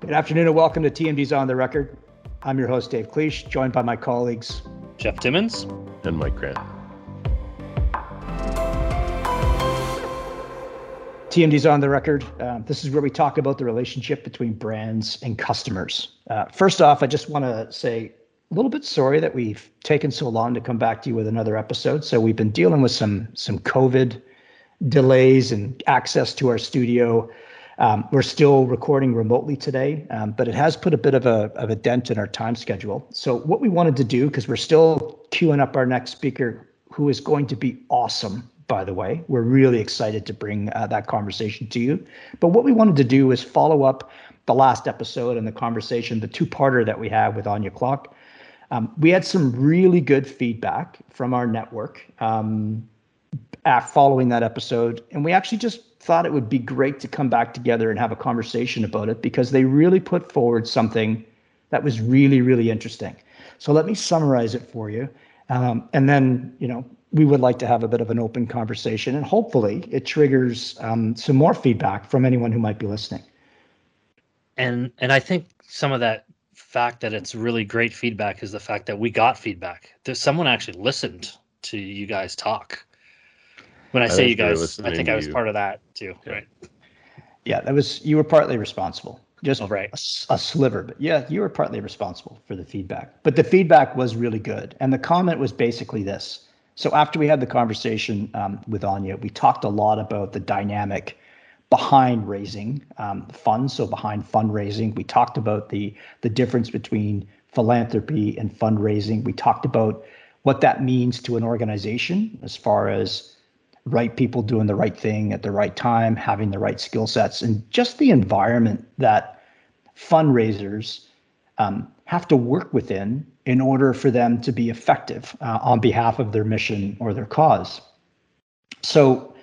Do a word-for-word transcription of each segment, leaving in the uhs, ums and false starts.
Good afternoon and welcome to T M D's On the Record. I'm your host, Dave Cliche, joined by my colleagues, Jeff Timmins and Mike Grant. T M D's On the Record. Uh, this is where we talk about the relationship between brands and customers. Uh, first off, I just want to say a little bit sorry that we've taken so long to come back to you with another episode. So we've been dealing with some some COVID delays and access to our studio. Um, we're still recording remotely today, um, but it has put a bit of a of a dent in our time schedule. So what we wanted to do, because we're still queuing up our next speaker, who is going to be awesome, by the way. We're really excited to bring uh, that conversation to you. But what we wanted to do is follow up the last episode and the conversation, the two-parter that we had with Anya Clock. Um, we had some really good feedback from our network um, following that episode, and we actually just thought it would be great to come back together and have a conversation about it, because they really put forward something that was really, really interesting. So let me summarize it for you. Um, and then, you know, we would like to have a bit of an open conversation, and hopefully it triggers um, some more feedback from anyone who might be listening. And and I think some of that fact that it's really great feedback is the fact that we got feedback. There's someone actually listened to you guys talk. When I, I say you guys, I think I was you. part of that too. Yeah. Right. Yeah, that was, you were partly responsible. Just oh, right. a, a sliver, but yeah, you were partly responsible for the feedback. But the feedback was really good. And the comment was basically this. So after we had the conversation um, with Anya, we talked a lot about the dynamic behind raising um, funds. So behind fundraising, we talked about the the difference between philanthropy and fundraising. We talked about what that means to an organization as far as right people doing the right thing at the right time, having the right skill sets, and just the environment that fundraisers um, have to work within in order for them to be effective uh, on behalf of their mission or their cause. So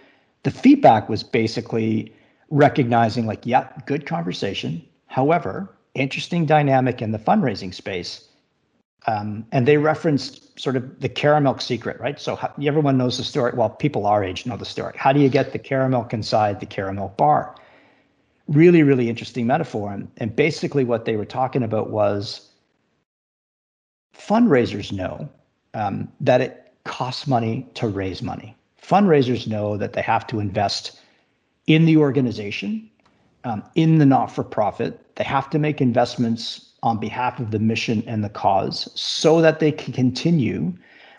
the feedback was basically recognizing, like, yeah, good conversation. However, interesting dynamic in the fundraising space. Um, and they referenced sort of the Caramilk secret, right? So how, everyone knows the story. Well, people our age know the story. How do you get the Caramilk inside the Caramilk bar? Really, really interesting metaphor. And, and basically what they were talking about was fundraisers know um, that it costs money to raise money. Fundraisers know that they have to invest in the organization, um, in the not-for-profit. They have to make investments on behalf of the mission and the cause so that they can continue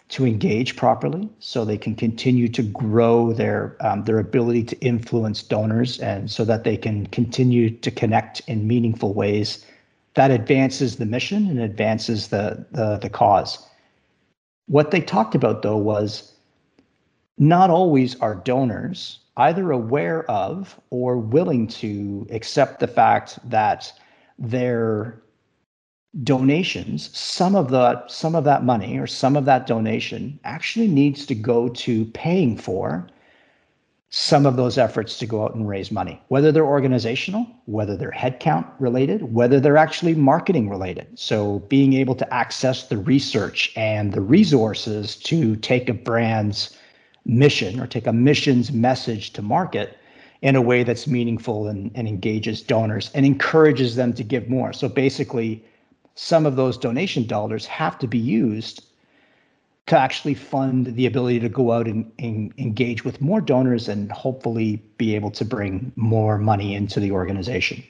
to engage properly, so they can continue to grow their um, their ability to influence donors, and so that they can continue to connect in meaningful ways that advances the mission and advances the, the, the cause. What they talked about, though, was not always are donors either aware of or willing to accept the fact that their donations, some of the some of that money or some of that donation actually needs to go to paying for some of those efforts to go out and raise money, whether they're organizational, whether they're headcount related, whether they're actually marketing related. So being able to access the research and the resources to take a brand's mission or take a mission's message to market in a way that's meaningful and, and engages donors and encourages them to give more. So basically, some of those donation dollars have to be used to actually fund the ability to go out and, and engage with more donors and hopefully be able to bring more money into the organization.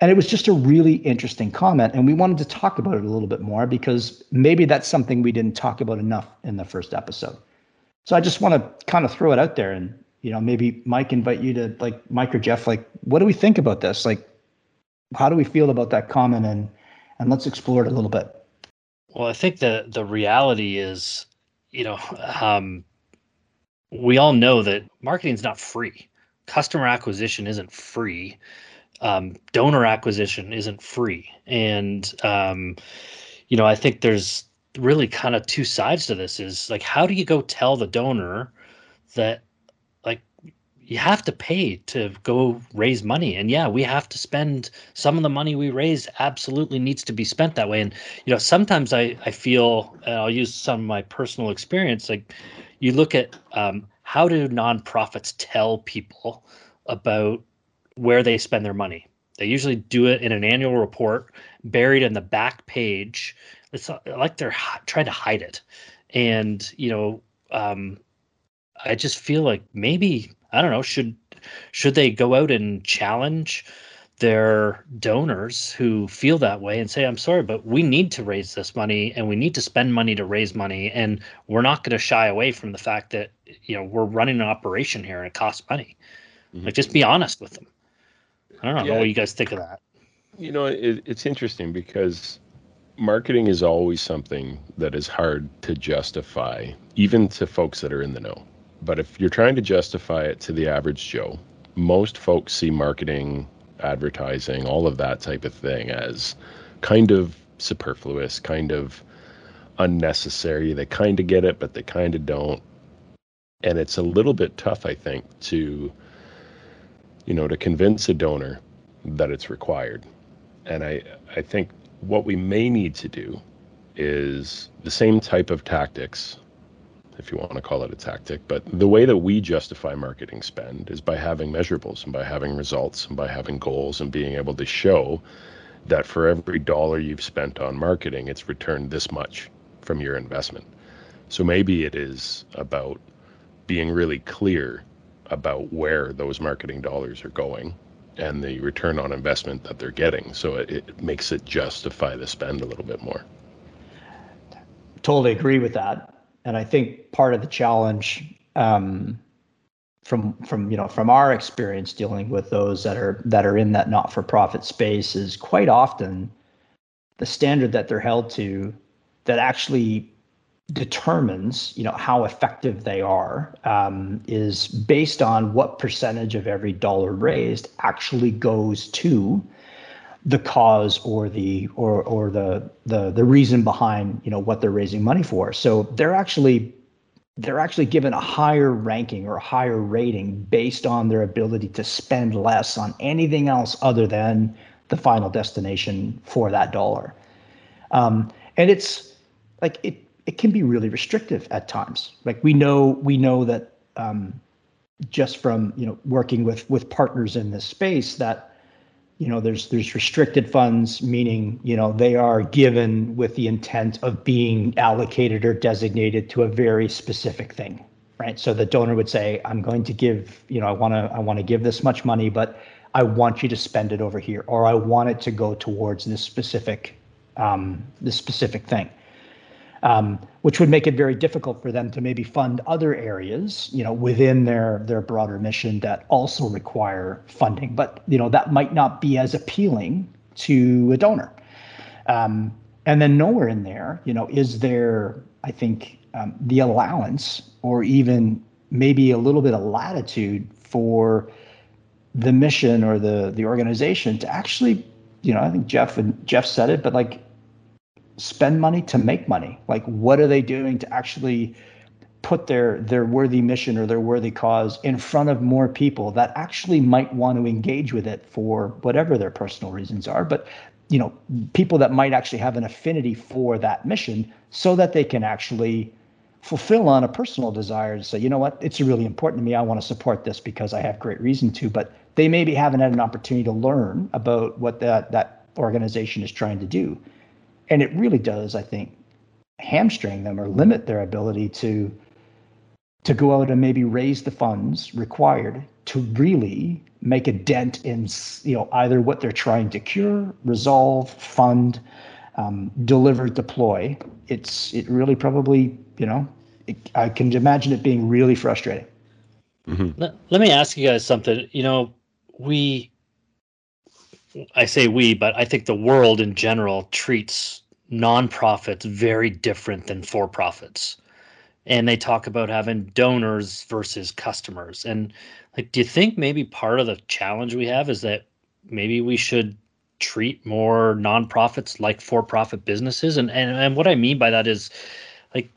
And it was just a really interesting comment. And we wanted to talk about it a little bit more, because maybe that's something we didn't talk about enough in the first episode. So I just want to kind of throw it out there and, you know, maybe Mike, invite you to, like, Mike or Jeff, like, what do we think about this? Like, how do we feel about that comment? And And let's explore it a little bit. Well, I think the, the reality is, you know, um, we all know that marketing is not free. Customer acquisition isn't free. Um, donor acquisition isn't free. And, um, you know, I think there's really kind of two sides to this. Is like, how do you go tell the donor that, like, you have to pay to go raise money? And yeah, we have to spend some of the money we raise, absolutely needs to be spent that way. And, you know, sometimes I, I feel, and I'll use some of my personal experience, like you look at um, how do nonprofits tell people about where they spend their money? They usually do it in an annual report buried in the back page. It's like they're trying to hide it. And, you know, um, I just feel like maybe, I don't know, should should they go out and challenge their donors who feel that way and say, I'm sorry, but we need to raise this money and we need to spend money to raise money. And we're not going to shy away from the fact that, you know, we're running an operation here and it costs money. Mm-hmm. Like, just be honest with them. I don't know, yeah, know what you guys think of that. You know, it, it's interesting because marketing is always something that is hard to justify, even to folks that are in the know. But if you're trying to justify it to the average Joe, most folks see marketing, advertising, all of that type of thing as kind of superfluous, kind of unnecessary. They kind of get it, but they kind of don't. And it's a little bit tough, I think, to, you know, to convince a donor that it's required. And I, I think what we may need to do is the same type of tactics, if you want to call it a tactic, but the way that we justify marketing spend is by having measurables and by having results and by having goals and being able to show that for every dollar you've spent on marketing, it's returned this much from your investment. So maybe it is about being really clear about where those marketing dollars are going and the return on investment that they're getting. So it, it makes it justify the spend a little bit more. Totally agree with that. And I think part of the challenge um, from from you know from our experience dealing with those that are that are in that not-for-profit space is quite often the standard that they're held to that actually determines you know how effective they are um, is based on what percentage of every dollar raised actually goes to the cause or the or or the the the reason behind you know what they're raising money for. So they're actually they're actually given a higher ranking or a higher rating based on their ability to spend less on anything else other than the final destination for that dollar. Um, and it's like it it can be really restrictive at times. Like we know we know that um, just from you know working with with partners in this space that. You know, there's there's restricted funds, meaning, you know, they are given with the intent of being allocated or designated to a very specific thing, right? So the donor would say, I'm going to give, you know, I want to I want to give this much money, but I want you to spend it over here, or I want it to go towards this specific, um, this specific thing, um, which would make it very difficult for them to maybe fund other areas, you know, within their their broader mission that also require funding. But, you know, that might not be as appealing to a donor. Um, and then nowhere in there, you know, is there, I think, um, the allowance or even maybe a little bit of latitude for the mission or the the organization to actually, you know, I think Jeff and Jeff said it, but like, spend money to make money. Like, what are they doing to actually put their their worthy mission or their worthy cause in front of more people that actually might want to engage with it for whatever their personal reasons are, but you know, people that might actually have an affinity for that mission so that they can actually fulfill on a personal desire to say, you know what, it's really important to me. I want to support this because I have great reason to, but they maybe haven't had an opportunity to learn about what that that organization is trying to do. And it really does, I think, hamstring them or limit their ability to to go out and maybe raise the funds required to really make a dent in, you know, either what they're trying to cure, resolve, fund, um, deliver, deploy. It's it really probably, you know, it, I can imagine it being really frustrating. Mm-hmm. Let, let me ask you guys something. You know, we. I say we, but I think the world in general treats nonprofits very different than for-profits. And they talk about having donors versus customers. And like, do you think maybe part of the challenge we have is that maybe we should treat more nonprofits like for-profit businesses? And and, and what I mean by that is like,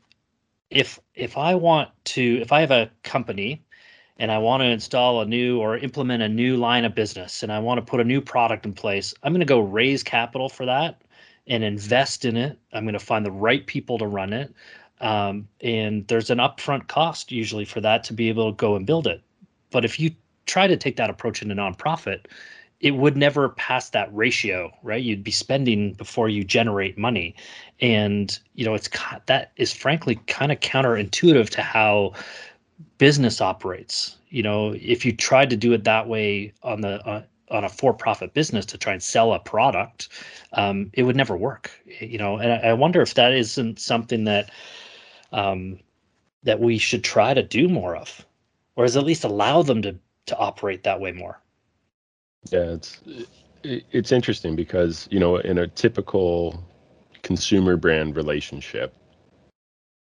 if if I want to, if I have a company and I want to install a new or implement a new line of business, and I want to put a new product in place, I'm going to go raise capital for that and invest in it. I'm going to find the right people to run it. Um, and there's an upfront cost usually for that to be able to go and build it. But if you try to take that approach in a nonprofit, it would never pass that ratio, right? You'd be spending before you generate money. And, you know, it's that is frankly kind of counterintuitive to how business operates. You know, if you tried to do it that way on the uh, on a for-profit business to try and sell a product, um, it would never work, you know? And I, I wonder if that isn't something that um, that we should try to do more of, or is at least allow them to to operate that way more. Yeah, it's it's interesting because, you know, in a typical consumer brand relationship,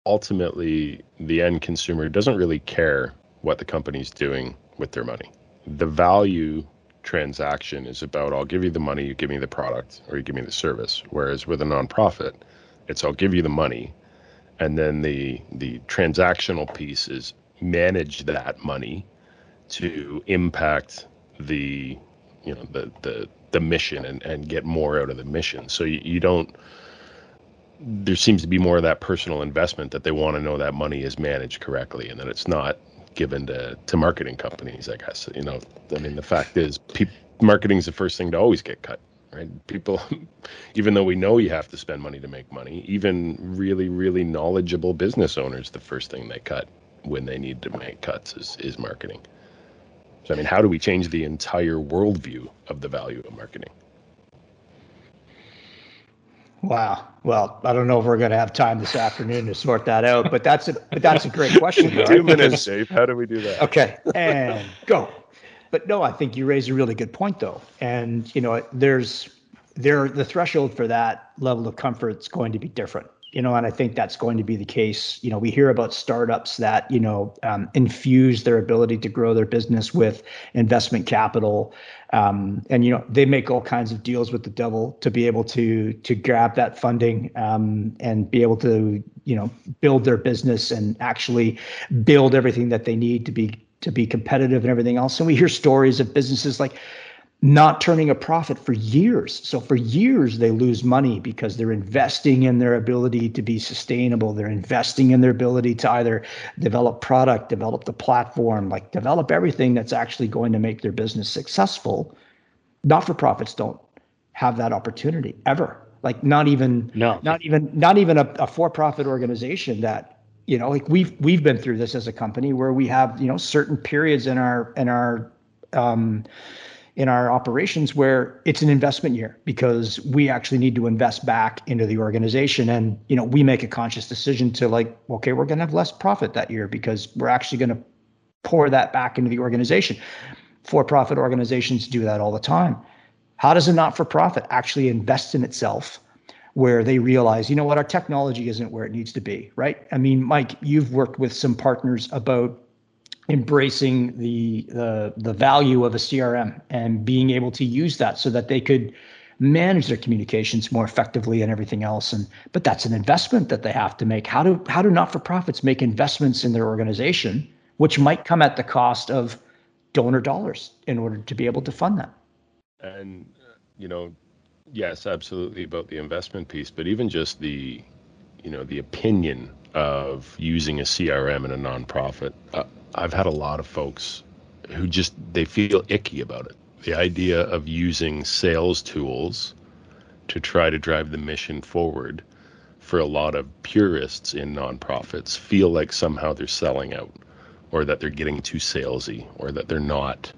ultimately the end consumer doesn't really care what the company's doing with their money. The value transaction is about, I'll give you the money, you give me the product, or you give me the service. Whereas with a nonprofit, it's I'll give you the money, and then the the transactional piece is manage that money to impact the you know the the the mission and and get more out of the mission. So you, you don't there seems to be more of that personal investment, that they want to know that money is managed correctly and that it's not given to to marketing companies, I guess. You know, I mean, the fact is pe- marketing is the first thing to always get cut, right? People, even though we know you have to spend money to make money, even really, really knowledgeable business owners, the first thing they cut when they need to make cuts is, is marketing. So, I mean, how do we change the entire worldview of the value of marketing? Wow. Well, I don't know if we're going to have time this afternoon to sort that out, but that's a but that's a great question. Two minutes, Dave. How do we do that? Okay, and go. But no, I think you raise a really good point, though. And you know, there's there the threshold for that level of comfort's going to be different. You know, and I think that's going to be the case. You know, we hear about startups that, you know, um, infuse their ability to grow their business with investment capital. Um, and, you know, they make all kinds of deals with the devil to be able to to grab that funding um, and be able to, you know, build their business and actually build everything that they need to be to be competitive and everything else. And we hear stories of businesses like not turning a profit for years. So for years, they lose money because they're investing in their ability to be sustainable. They're investing in their ability to either develop product, develop the platform, like develop everything that's actually going to make their business successful. Not-for-profits don't have that opportunity ever. Like not even, no. not even, not even a, a for-profit organization that, you know, like we've, we've been through this as a company where we have, you know, certain periods in our, in our, um, in our operations where it's an investment year because we actually need to invest back into the organization. And, you know, we make a conscious decision to like, okay, we're going to have less profit that year because we're actually going to pour that back into the organization. For-profit organizations do that all the time. How does a not-for-profit actually invest in itself where they realize, you know what, our technology isn't where it needs to be, right? I mean, Mike, you've worked with some partners about embracing the, the the value of a C R M and being able to use that so that they could manage their communications more effectively and everything else. And but that's an investment that they have to make. How do how do not-for-profits make investments in their organization, which might come at the cost of donor dollars in order to be able to fund that? And uh, you know, yes, absolutely about the investment piece, but even just the you know the opinion of using a C R M in a nonprofit. Uh, I've had a lot of folks who just, they feel icky about it. The idea of using sales tools to try to drive the mission forward for a lot of purists in nonprofits feel like somehow they're selling out or that they're getting too salesy or that they're not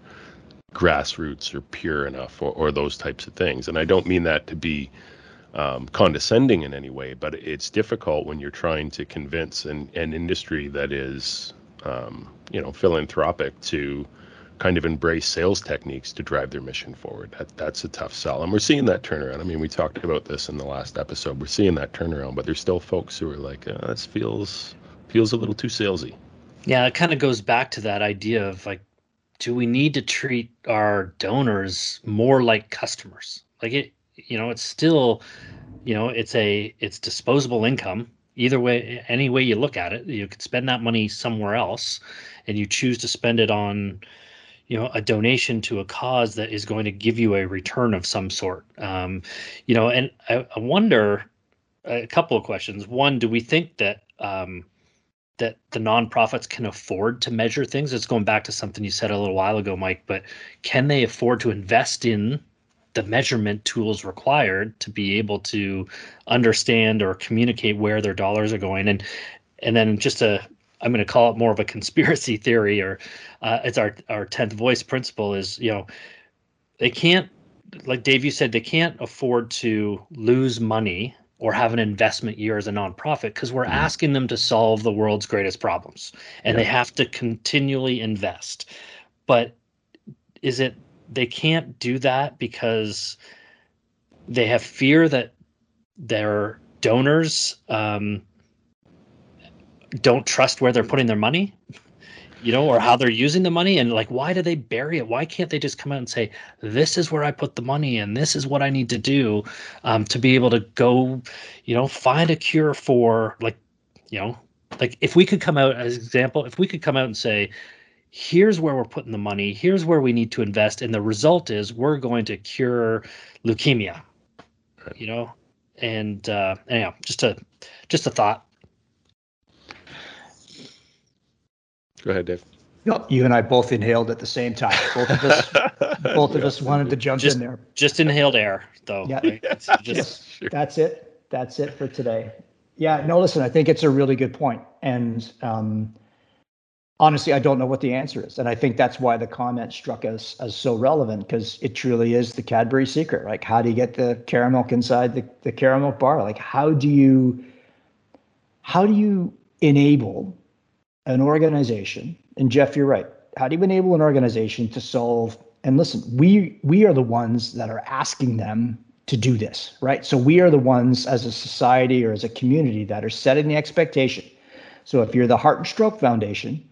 grassroots or pure enough or, or those types of things. And I don't mean that to be um, condescending in any way, but it's difficult when you're trying to convince an, an industry that is Um, you know, philanthropic to kind of embrace sales techniques to drive their mission forward. That, that's a tough sell. And we're seeing that turnaround. I mean, we talked about this in the last episode. We're seeing that turnaround, but there's still folks who are like, uh, this feels feels a little too salesy. Yeah, it kind of goes back to that idea of like, do we need to treat our donors more like customers? Like it, you know, it's still, you know, it's a, it's disposable income. Either way, any way you look at it, you could spend that money somewhere else and you choose to spend it on, you know, a donation to a cause that is going to give you a return of some sort. Um, you know, and I, I wonder a couple of questions. One, do we think that um, that the nonprofits can afford to measure things? It's going back to something you said a little while ago, Mike, but can they afford to invest in the measurement tools required to be able to understand or communicate where their dollars are going? And and then just a, I'm going to call it more of a conspiracy theory, or uh, it's our, our tenth voice principle is, you know, they can't, like Dave, you said, they can't afford to lose money or have an investment year as a nonprofit, because we're asking them to solve the world's greatest problems, and yeah. they have to continually invest. But is it they can't do that because they have fear that their donors um, don't trust where they're putting their money, you know, or how they're using the money? And like, why do they bury it? Why can't they just come out and say, this is where I put the money and this is what I need to do um, to be able to go, you know, find a cure for, like, you know, like if we could come out as an example, if we could come out and say, here's where we're putting the money, here's where we need to invest. And the result is we're going to cure leukemia, you know, and uh, anyhow, just a, just a thought. Go ahead, Dave. Yep. You and I both inhaled at the same time. Both of us, both of us wanted to jump just, in there. Just inhaled air, though. Yeah. Right? It's just, yes. Sure. That's it. That's it for today. Yeah. No, listen, I think it's a really good point. And um, honestly, I don't know what the answer is. And I think that's why the comment struck us as so relevant, because it truly is the Cadbury secret. Like, how do you get the Caramilk inside the, the Caramilk bar? Like, how do you, how do you enable an organization, and Jeff, you're right, how do you enable an organization to solve? And listen, we we are the ones that are asking them to do this, right? So we are the ones as a society or as a community that are setting the expectation. So if you're the Heart and Stroke Foundation,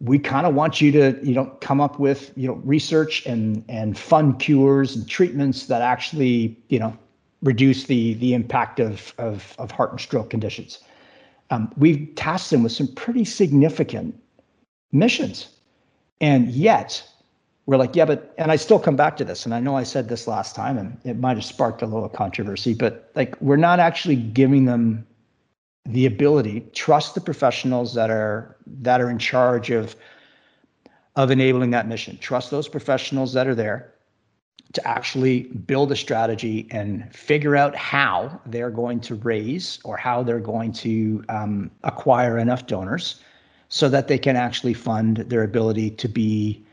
we kind of want you to, you know, come up with, you know, research and and fund cures and treatments that actually, you know, reduce the the impact of of, of heart and stroke conditions. Um, we've tasked them with some pretty significant missions. And yet we're like, yeah, but, and I still come back to this. And I know I said this last time and it might have sparked a little controversy, but like, we're not actually giving them the ability, trust the professionals that are, that are in charge of, of enabling that mission. Trust those professionals that are there to actually build a strategy and figure out how they're going to raise or how they're going to um, acquire enough donors so that they can actually fund their ability to be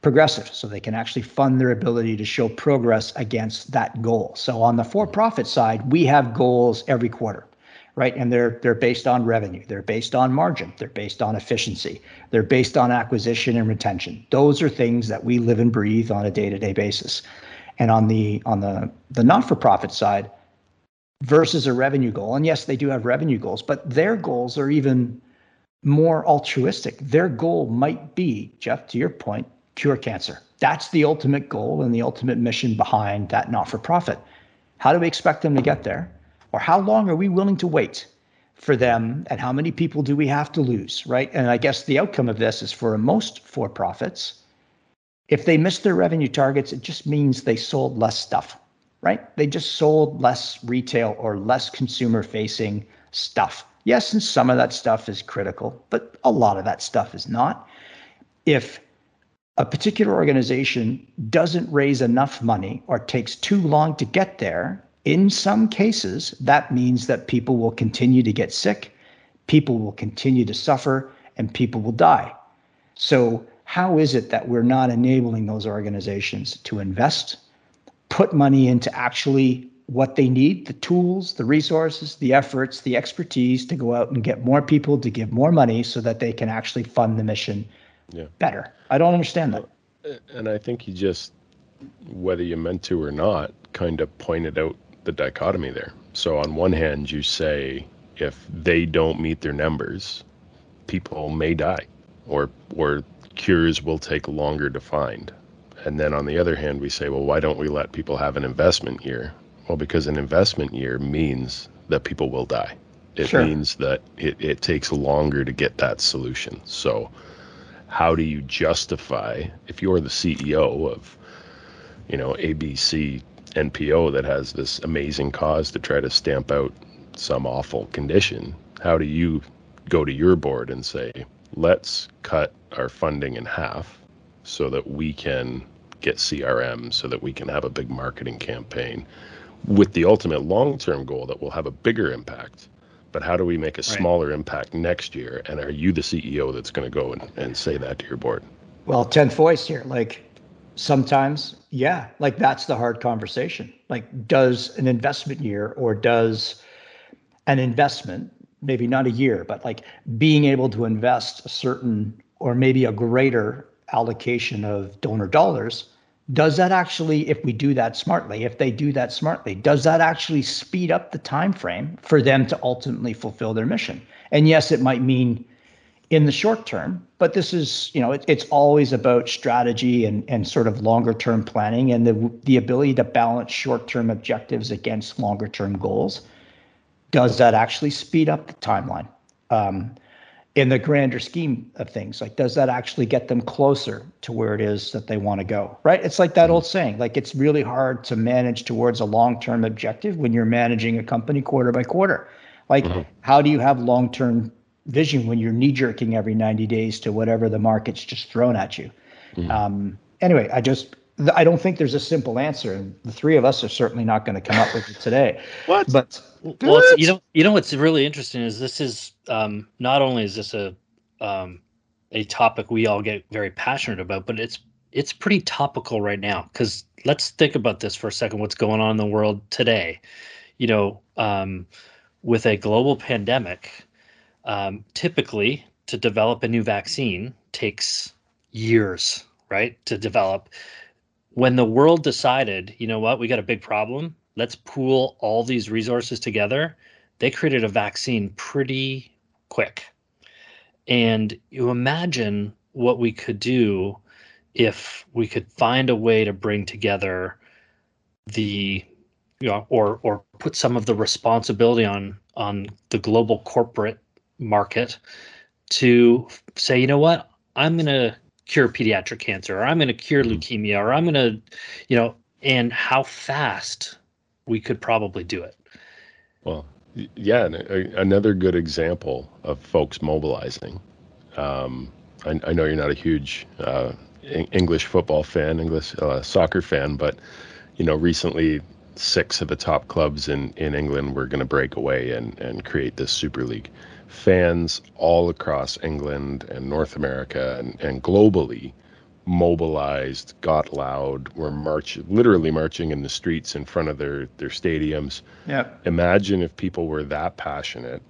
progressive, so they can actually fund their ability to show progress against that goal. So on the for-profit side, we have goals every quarter, right? And they're they're based on revenue, they're based on margin, they're based on efficiency, they're based on acquisition and retention. Those are things that we live and breathe on a day-to-day basis. And on the on the, the not-for-profit side versus a revenue goal, and yes, they do have revenue goals, but their goals are even more altruistic. Their goal might be, Jeff, to your point, cure cancer. That's the ultimate goal and the ultimate mission behind that not-for-profit. How do we expect them to get there? Or how long are we willing to wait for them, and how many people do we have to lose, right? And I guess the outcome of this is, for most for-profits, if they miss their revenue targets, it just means they sold less stuff, right? They just sold less retail or less consumer-facing stuff. Yes, and some of that stuff is critical, but a lot of that stuff is not. If a particular organization doesn't raise enough money or takes too long to get there, in some cases, that means that people will continue to get sick, people will continue to suffer, and people will die. So how is it that we're not enabling those organizations to invest, put money into actually what they need, the tools, the resources, the efforts, the expertise to go out and get more people to give more money so that they can actually fund the mission yeah. better? I don't understand that. And I think you just, whether you meant to or not, kind of pointed out the dichotomy there. So on one hand, you say if they don't meet their numbers, people may die, or or cures will take longer to find. And then on the other hand, we say, well, why don't we let people have an investment year? Well, because an investment year means that people will die. It sure. means that it, it takes longer to get that solution. So how do you justify, if you're the C E O of, you know, A B C N P O that has this amazing cause to try to stamp out some awful condition, how do you go to your board and say, let's cut our funding in half so that we can get C R M, so that we can have a big marketing campaign with the ultimate long-term goal that we'll have a bigger impact. But how do we make a smaller right. impact next year? And are you the C E O that's going to go and, and say that to your board? Well, tenth voice here, like sometimes, yeah, like that's the hard conversation. Like, does an investment year or does an investment, maybe not a year, but like being able to invest a certain or maybe a greater allocation of donor dollars, does that actually, if we do that smartly, if they do that smartly, does that actually speed up the time frame for them to ultimately fulfill their mission? And yes, it might mean in the short term, but this is, you know, it, it's always about strategy and, and sort of longer term planning and the, the ability to balance short term objectives against longer term goals. Does that actually speed up the timeline um, in the grander scheme of things? Like, does that actually get them closer to where it is that they want to go, right? It's like that old saying, like it's really hard to manage towards a long-term objective when you're managing a company quarter by quarter. Like, mm-hmm. how do you have long-term vision when you're knee-jerking every ninety days to whatever the market's just thrown at you? Mm-hmm. Um, anyway, I just... I don't think there's a simple answer, and the three of us are certainly not going to come up with it today. What? But well, it's, you know, you know what's really interesting is this is um, not only is this a um, a topic we all get very passionate about, but it's it's pretty topical right now. Because let's think about this for a second: what's going on in the world today? You know, um, with a global pandemic, um, typically to develop a new vaccine takes years, right? To develop. When the world decided, you know what, we got a big problem, let's pool all these resources together, they created a vaccine pretty quick. And you imagine what we could do if we could find a way to bring together the, you know, or or put some of the responsibility on on the global corporate market to say, you know what, I'm going to cure pediatric cancer, or I'm going to cure leukemia, or I'm going to, you know, and how fast we could probably do it. Well, yeah. Another good example of folks mobilizing. Um, I, I know you're not a huge uh, English football fan, English uh, soccer fan, but, you know, recently six of the top clubs in, in England were going to break away and, and create this Super League. Fans all across England and North America and, and globally mobilized, got loud, were march, literally marching in the streets in front of their, their stadiums. Yep. Imagine if people were that passionate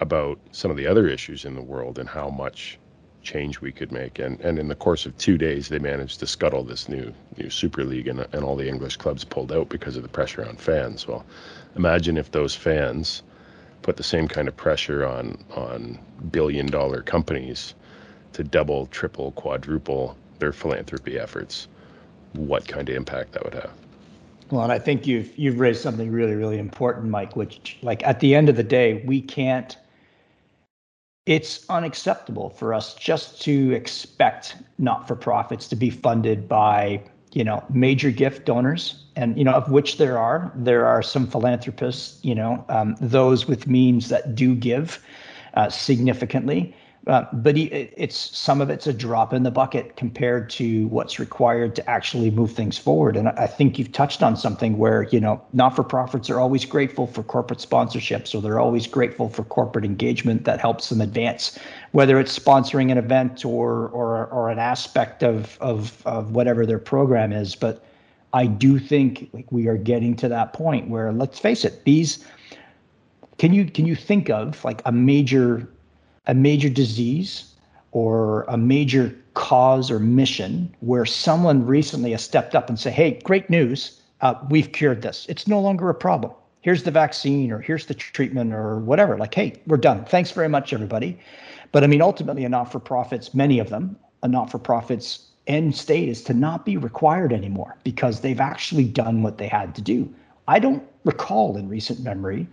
about some of the other issues in the world and how much change we could make. And and in the course of two days, they managed to scuttle this new new Super League, and, and all the English clubs pulled out because of the pressure on fans. Well, imagine if those fans put the same kind of pressure on on billion dollar companies to double, triple, quadruple their philanthropy efforts, what kind of impact that would have. Well, and I think you've you've raised something really, really important, Mike, which, like, at the end of the day, we can't, it's unacceptable for us just to expect not-for-profits to be funded by, you know, major gift donors, and, you know, of which there are, there are some philanthropists, you know, um, those with means that do give uh, significantly, uh, but it's, some of it's a drop in the bucket compared to what's required to actually move things forward. And I think you've touched on something where, you know, not-for-profits are always grateful for corporate sponsorship, so they're always grateful for corporate engagement that helps them advance, whether it's sponsoring an event or or, or an aspect of, of, of whatever their program is. But I do think, like, we are getting to that point where, let's face it, these, can you can you think of like a major a major disease or a major cause or mission where someone recently has stepped up and said, hey, great news, uh, we've cured this. It's no longer a problem. Here's the vaccine, or here's the treatment, or whatever. Like, hey, we're done. Thanks very much, everybody. But I mean, ultimately, a not-for-profits, many of them, a not-for-profits end state is to not be required anymore because they've actually done what they had to do. I don't recall in recent memory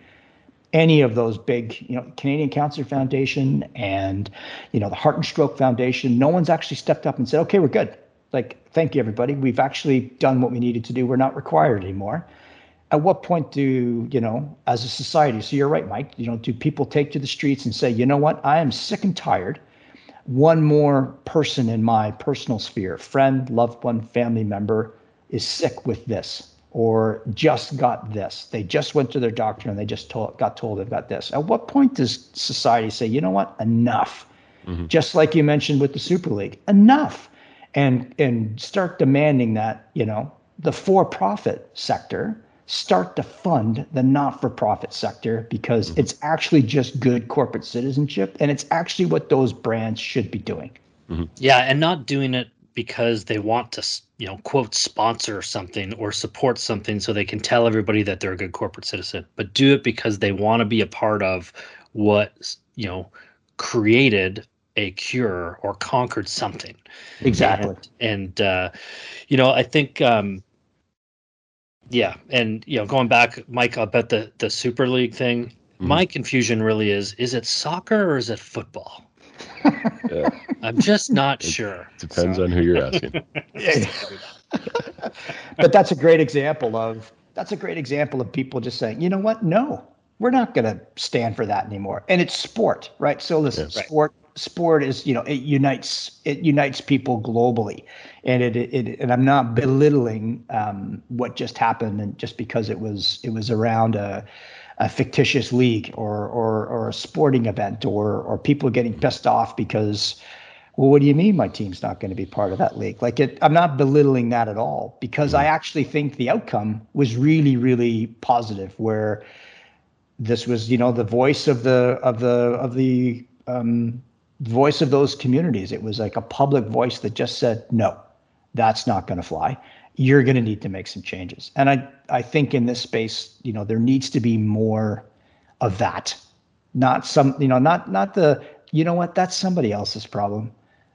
any of those big, you know, Canadian Cancer Foundation and, you know, the Heart and Stroke Foundation. No one's actually stepped up and said, okay, we're good. Like, thank you, everybody. We've actually done what we needed to do. We're not required anymore. at what point do, you know, as a society, so you're right, Mike, you know, do people take to the streets and say, you know what, I am sick and tired. One more person in my personal sphere, friend, loved one, family member is sick with this or just got this. They just went to their doctor and they just told, got told they've got this. At what point does society say, you know what, enough? Mm-hmm. Just like you mentioned with the Super League, enough. And and start demanding that, you know, the for-profit sector start to fund the not-for-profit sector, because mm-hmm. it's actually just good corporate citizenship, and it's actually what those brands should be doing. Mm-hmm. Yeah, and not doing it because they want to, you know, quote, sponsor something or support something so they can tell everybody that they're a good corporate citizen, but do it because they want to be a part of what, you know, created a cure or conquered something. Exactly. And, and uh, you know, I think, um, yeah. And, you know, going back, Mike, about the, the Super League thing, mm-hmm. my confusion really is, is it soccer or is it football? Yeah. I'm just not it sure. Depends so. on who you're asking. But that's a great example of, that's a great example of people just saying, you know what? No, we're not going to stand for that anymore. And it's sport, right? So listen, yeah, right. sport, Sport is, you know, it unites it unites people globally, and it it and I'm not belittling um, what just happened, and just because it was it was around a, a fictitious league or or or a sporting event or or people getting pissed off because, well, what do you mean my team's not going to be part of that league? Like it, I'm not belittling that at all, because I actually think the outcome was really really positive, where this was, you know, the voice of the of the of the um, voice of those communities. It was like a public voice that just said, no, that's not going to fly. You're going to need to make some changes. And I, I think in this space, you know, there needs to be more of that. Not some, you know, not, not the, you know what, that's somebody else's problem.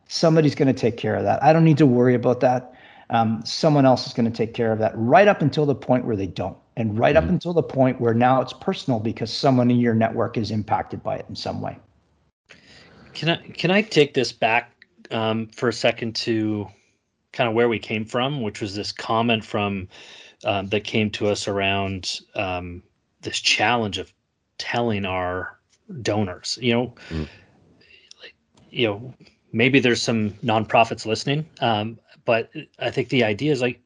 Somebody's going to take care of that. I don't need to worry about that. Um, someone else is going to take care of that, right up until the point where they don't. And right mm-hmm. up until the point where now it's personal because someone in your network is impacted by it in some way. Can I can I take this back um, for a second to kind of where we came from, which was this comment from um, that came to us around um, this challenge of telling our donors, you know, mm. like, you know, maybe there's some nonprofits listening, um, but I think the idea is like,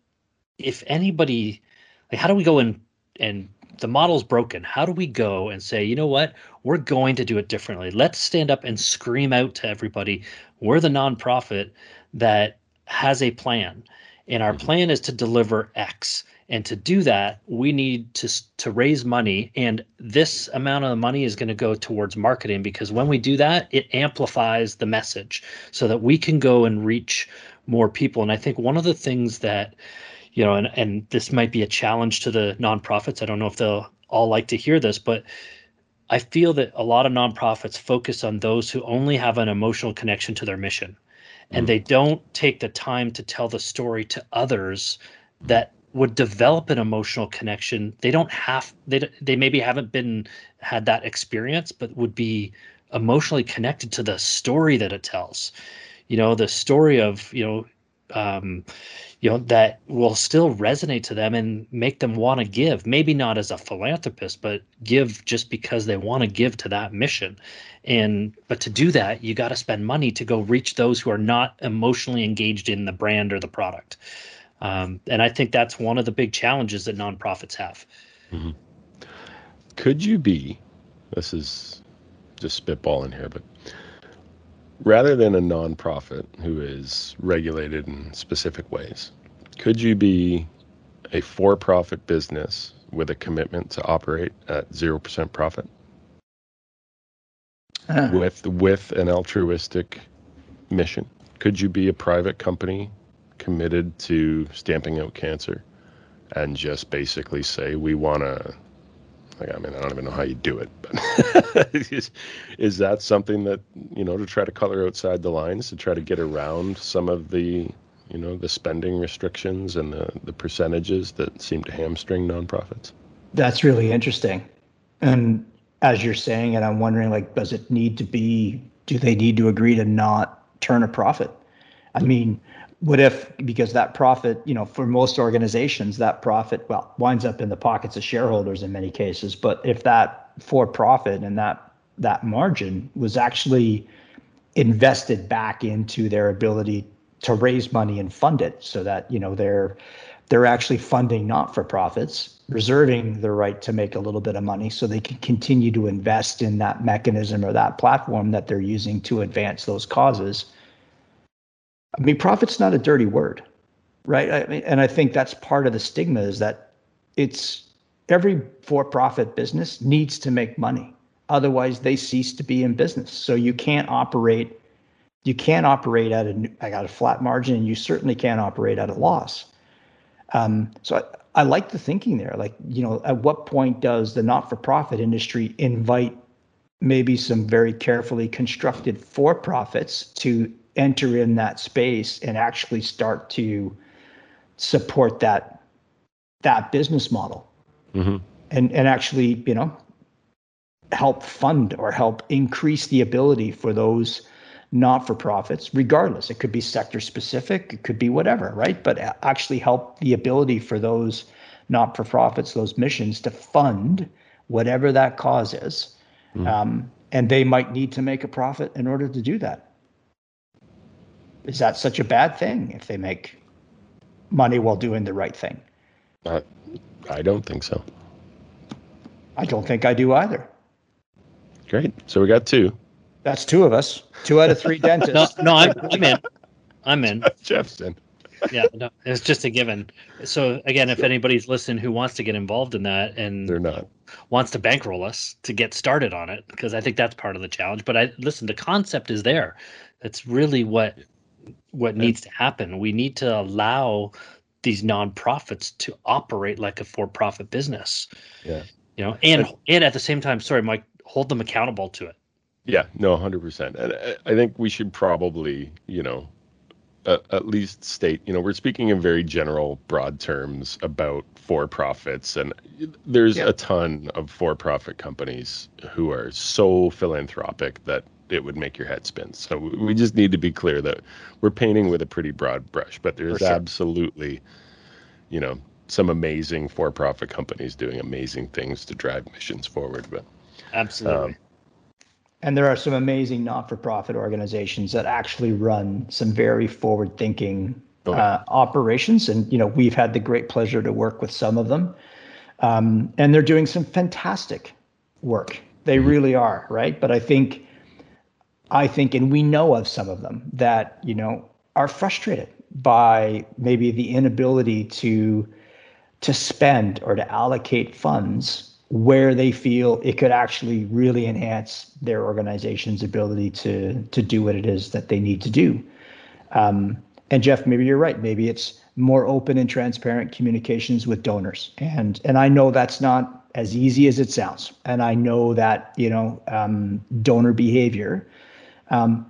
if anybody, like, how do we go and and the model's broken. How do we go and say, you know what, we're going to do it differently. Let's stand up and scream out to everybody. We're the nonprofit that has a plan, and our mm-hmm. plan is to deliver X. And to do that, we need to, to raise money. And this amount of money is going to go towards marketing, because when we do that, it amplifies the message so that we can go and reach more people. And I think one of the things that, you know, and, and this might be a challenge to the nonprofits. I don't know if they'll all like to hear this, but I feel that a lot of nonprofits focus on those who only have an emotional connection to their mission, and mm-hmm. they don't take the time to tell the story to others that would develop an emotional connection. They don't have, they, they maybe haven't been, had that experience, but would be emotionally connected to the story that it tells, you know, the story of, you know, um, you know, that will still resonate to them and make them want to give, maybe not as a philanthropist, but give just because they want to give to that mission. And, but to do that, you got to spend money to go reach those who are not emotionally engaged in the brand or the product. Um, and I think that's one of the big challenges that nonprofits have. Mm-hmm. Could you be, this is just spitballing here, but rather than a nonprofit who is regulated in specific ways, could you be a for-profit business with a commitment to operate at zero percent profit? Uh. With with an altruistic mission? Could you be a private company committed to stamping out cancer and just basically say, we want to, like, I mean, I don't even know how you do it, but is, is that something that, you know, to try to color outside the lines, to try to get around some of the, you know, the spending restrictions and the, the percentages that seem to hamstring nonprofits? That's really interesting. And as you're saying it, I'm wondering, like, does it need to be, do they need to agree to not turn a profit? I mean, What if, because that profit, you know, for most organizations, that profit, well, winds up in the pockets of shareholders in many cases. But if that for profit and that that margin was actually invested back into their ability to raise money and fund it, so that, you know, they're they're actually funding not-for-profits, reserving the right to make a little bit of money so they can continue to invest in that mechanism or that platform that they're using to advance those causes. I mean, profit's not a dirty word, right? I mean, and I think that's part of the stigma, is that it's every for-profit business needs to make money. Otherwise, they cease to be in business. So you can't operate, you can't operate at a, at a flat margin, and you certainly can't operate at a loss. Um, so I, I like the thinking there. Like, you know, at what point does the not-for-profit industry invite maybe some very carefully constructed for-profits to enter in that space and actually start to support that that business model, mm-hmm. and and actually, you know, help fund or help increase the ability for those not-for-profits, regardless, it could be sector specific, it could be whatever, right? But actually help the ability for those not-for-profits, those missions, to fund whatever that cause is. Mm-hmm. Um, and they might need to make a profit in order to do that. Is that such a bad thing if they make money while doing the right thing? Uh, I don't think so. I don't think I do either. Great. So we got two. That's two of us. Two out of three dentists. no, no I'm, I'm in. I'm in. Jeff's in. yeah, no, it's just a given. So again, if anybody's listening who wants to get involved in that and they're not, wants to bankroll us to get started on it, because I think that's part of the challenge. But I listen, the concept is there. That's really what. What needs to happen. We need to allow these nonprofits to operate like a for-profit business. Yeah. You know, and and at the same time, sorry, Mike, hold them accountable to it. Yeah, no, one hundred percent. And I think we should probably, you know, uh, at least state, you know, we're speaking in very general, broad terms about for-profits, and there's yeah. a ton of for-profit companies who are so philanthropic that it would make your head spin. So we just need to be clear that we're painting with a pretty broad brush, but there's sure. absolutely, you know, some amazing for-profit companies doing amazing things to drive missions forward. But absolutely. Um, and there are some amazing not-for-profit organizations that actually run some very forward-thinking okay. uh, operations. And, you know, we've had the great pleasure to work with some of them, um, and they're doing some fantastic work. They mm-hmm. really are. Right. But I think, I think, and we know of some of them that, you know, are frustrated by maybe the inability to to spend or to allocate funds where they feel it could actually really enhance their organization's ability to to do what it is that they need to do. Um, and Jeff, maybe you're right. Maybe it's more open and transparent communications with donors. And and I know that's not as easy as it sounds. And I know that, you know, um, donor behavior, Um,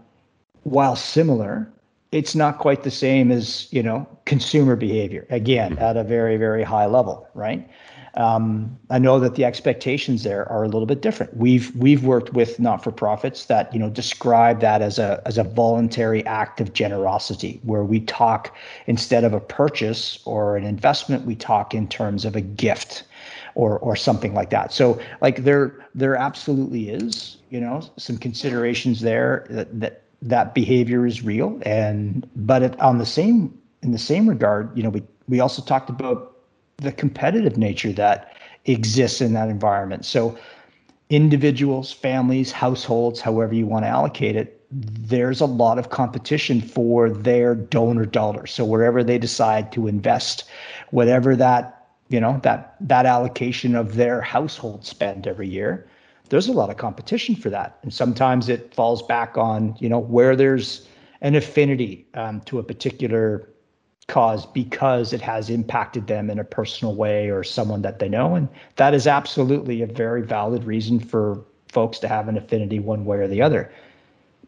while similar, it's not quite the same as, you know, consumer behavior, again, at a very, very high level, right? Um, I know that the expectations there are a little bit different. We've we've worked with not-for-profits that, you know, describe that as a as a voluntary act of generosity, where we talk, instead of a purchase or an investment, we talk in terms of a gift or or something like that. So like there there absolutely is, you know, some considerations there that that, that behavior is real. And but it, on the same in the same regard, you know, we we also talked about the competitive nature that exists in that environment. So individuals, families, households, however you want to allocate it, there's a lot of competition for their donor dollars. So wherever they decide to invest, whatever that, you know, that that allocation of their household spend every year, there's a lot of competition for that. And sometimes it falls back on, you know, where there's an affinity um, to a particular cause because it has impacted them in a personal way or someone that they know. And that is absolutely a very valid reason for folks to have an affinity one way or the other.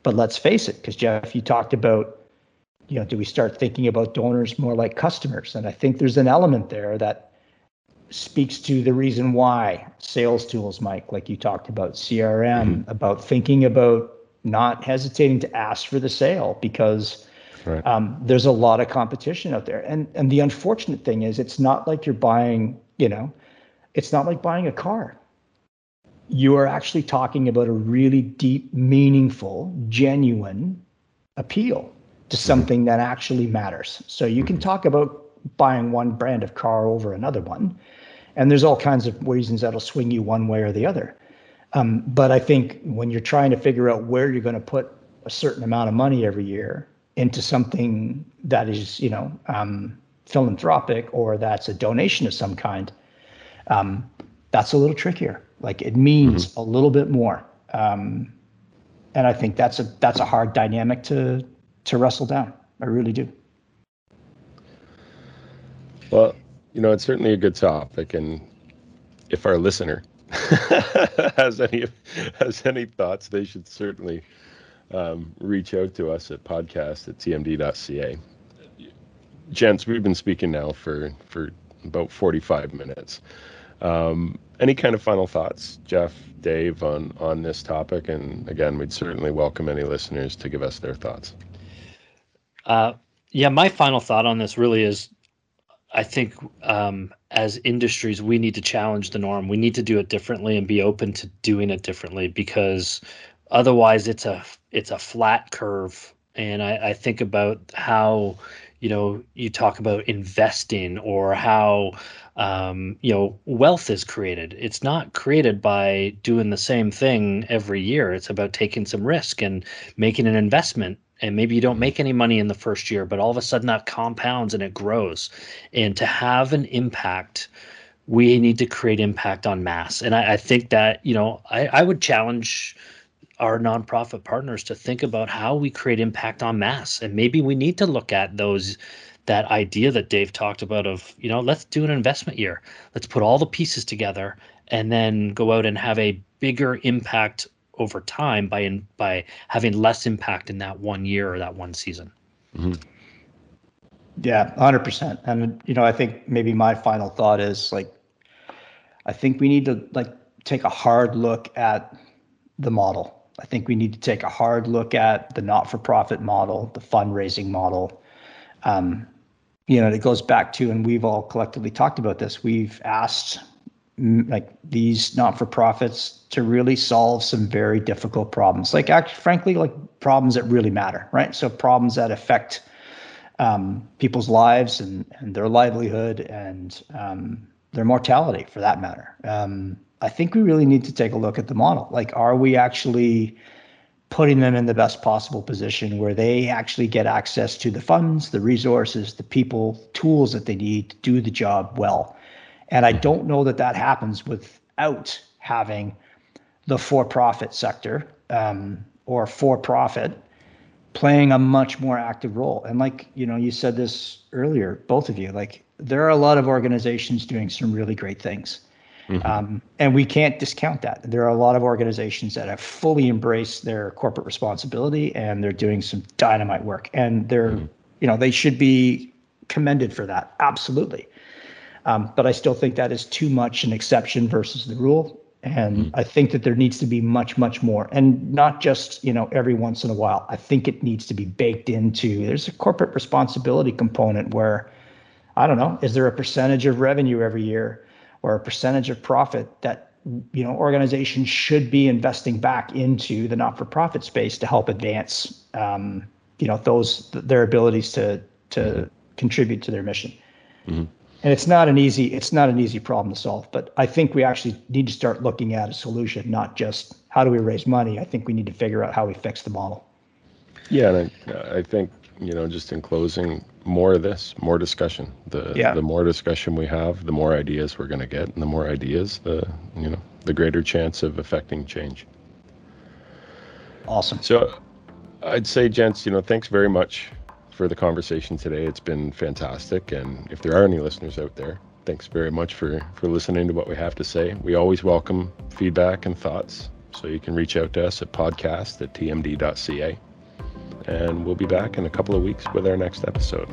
But let's face it, because Jeff, you talked about, you know, do we start thinking about donors more like customers? And I think there's an element there that speaks to the reason why sales tools, Mike, like you talked about, C R M, mm-hmm. about thinking about not hesitating to ask for the sale, because Right. Um, there's a lot of competition out there. And and the unfortunate thing is it's not like you're buying, you know, it's not like buying a car. You are actually talking about a really deep, meaningful, genuine appeal to something that actually matters. So you can talk about buying one brand of car over another one, and there's all kinds of reasons that'll swing you one way or the other. Um, but I think when you're trying to figure out where you're going to put a certain amount of money every year into something that is, you know, um, philanthropic, or that's a donation of some kind, um, that's a little trickier. Like it means mm-hmm. a little bit more. Um, and I think that's a, that's a hard dynamic to, to wrestle down. I really do. Well, you know, it's certainly a good topic. And if our listener has any, has any thoughts, they should certainly um, reach out to us at podcast at T M D dot C A. Gents, we've been speaking now for, for about forty-five minutes. Um, any kind of final thoughts, Jeff, Dave, on, on this topic? And again, we'd certainly welcome any listeners to give us their thoughts. Uh, yeah, my final thought on this really is, I think um, as industries, we need to challenge the norm. We need to do it differently and be open to doing it differently, because otherwise it's a it's a flat curve. And I, I think about how, you know, you talk about investing, or how, um, you know, wealth is created. It's not created by doing the same thing every year. It's about taking some risk and making an investment. And maybe you don't make any money in the first year, but all of a sudden that compounds and it grows. And to have an impact, we need to create impact en masse. And I, I think that, you know, I, I would challenge our nonprofit partners to think about how we create impact en masse. And maybe we need to look at those, that idea that Dave talked about of, you know, let's do an investment year. Let's put all the pieces together and then go out and have a bigger impact over time by in, by having less impact in that one year or that one season. Mm-hmm. Yeah, one hundred percent. And, you know, I think maybe my final thought is, like, I think we need to, like, take a hard look at the model. I think we need to take a hard look at the not-for-profit model, the fundraising model. Um, you know, it goes back to, and we've all collectively talked about this, we've asked, like, these not-for-profits to really solve some very difficult problems. Like, act, frankly, like problems that really matter, right? So problems that affect um, people's lives and, and their livelihood and um, their mortality, for that matter. Um, I think we really need to take a look at the model. Like, are we actually putting them in the best possible position where they actually get access to the funds, the resources, the people, tools that they need to do the job well? And I don't know that that happens without having the for-profit sector um, or for-profit playing a much more active role. And, like, you know, you said this earlier, both of you, like, there are a lot of organizations doing some really great things. Mm-hmm. Um, and we can't discount that. There are a lot of organizations that have fully embraced their corporate responsibility, and they're doing some dynamite work, and they're, mm-hmm. you know, they should be commended for that. Absolutely. Um, but I still think that is too much an exception versus the rule. And mm-hmm. I think that there needs to be much, much more, and not just, you know, every once in a while. I think it needs to be baked into, there's a corporate responsibility component where, I don't know, is there a percentage of revenue every year or a percentage of profit that, you know, organizations should be investing back into the not-for-profit space to help advance, um, you know, those, their abilities to, to mm-hmm. contribute to their mission. Mm-hmm. And it's not an easy, it's not an easy problem to solve, but I think we actually need to start looking at a solution, not just how do we raise money. I think we need to figure out how we fix the model. Yeah. And I, I think, you know, just in closing, more of this, more discussion, the, yeah. the more discussion we have, the more ideas we're going to get, and the more ideas, the, you know, the greater chance of affecting change. Awesome. So I'd say, gents, you know, thanks very much for the conversation today. It's been fantastic. And if there are any listeners out there, thanks very much for, for listening to what we have to say. We always welcome feedback and thoughts. So you can reach out to us at podcast at T M D dot C A. And we'll be back in a couple of weeks with our next episode.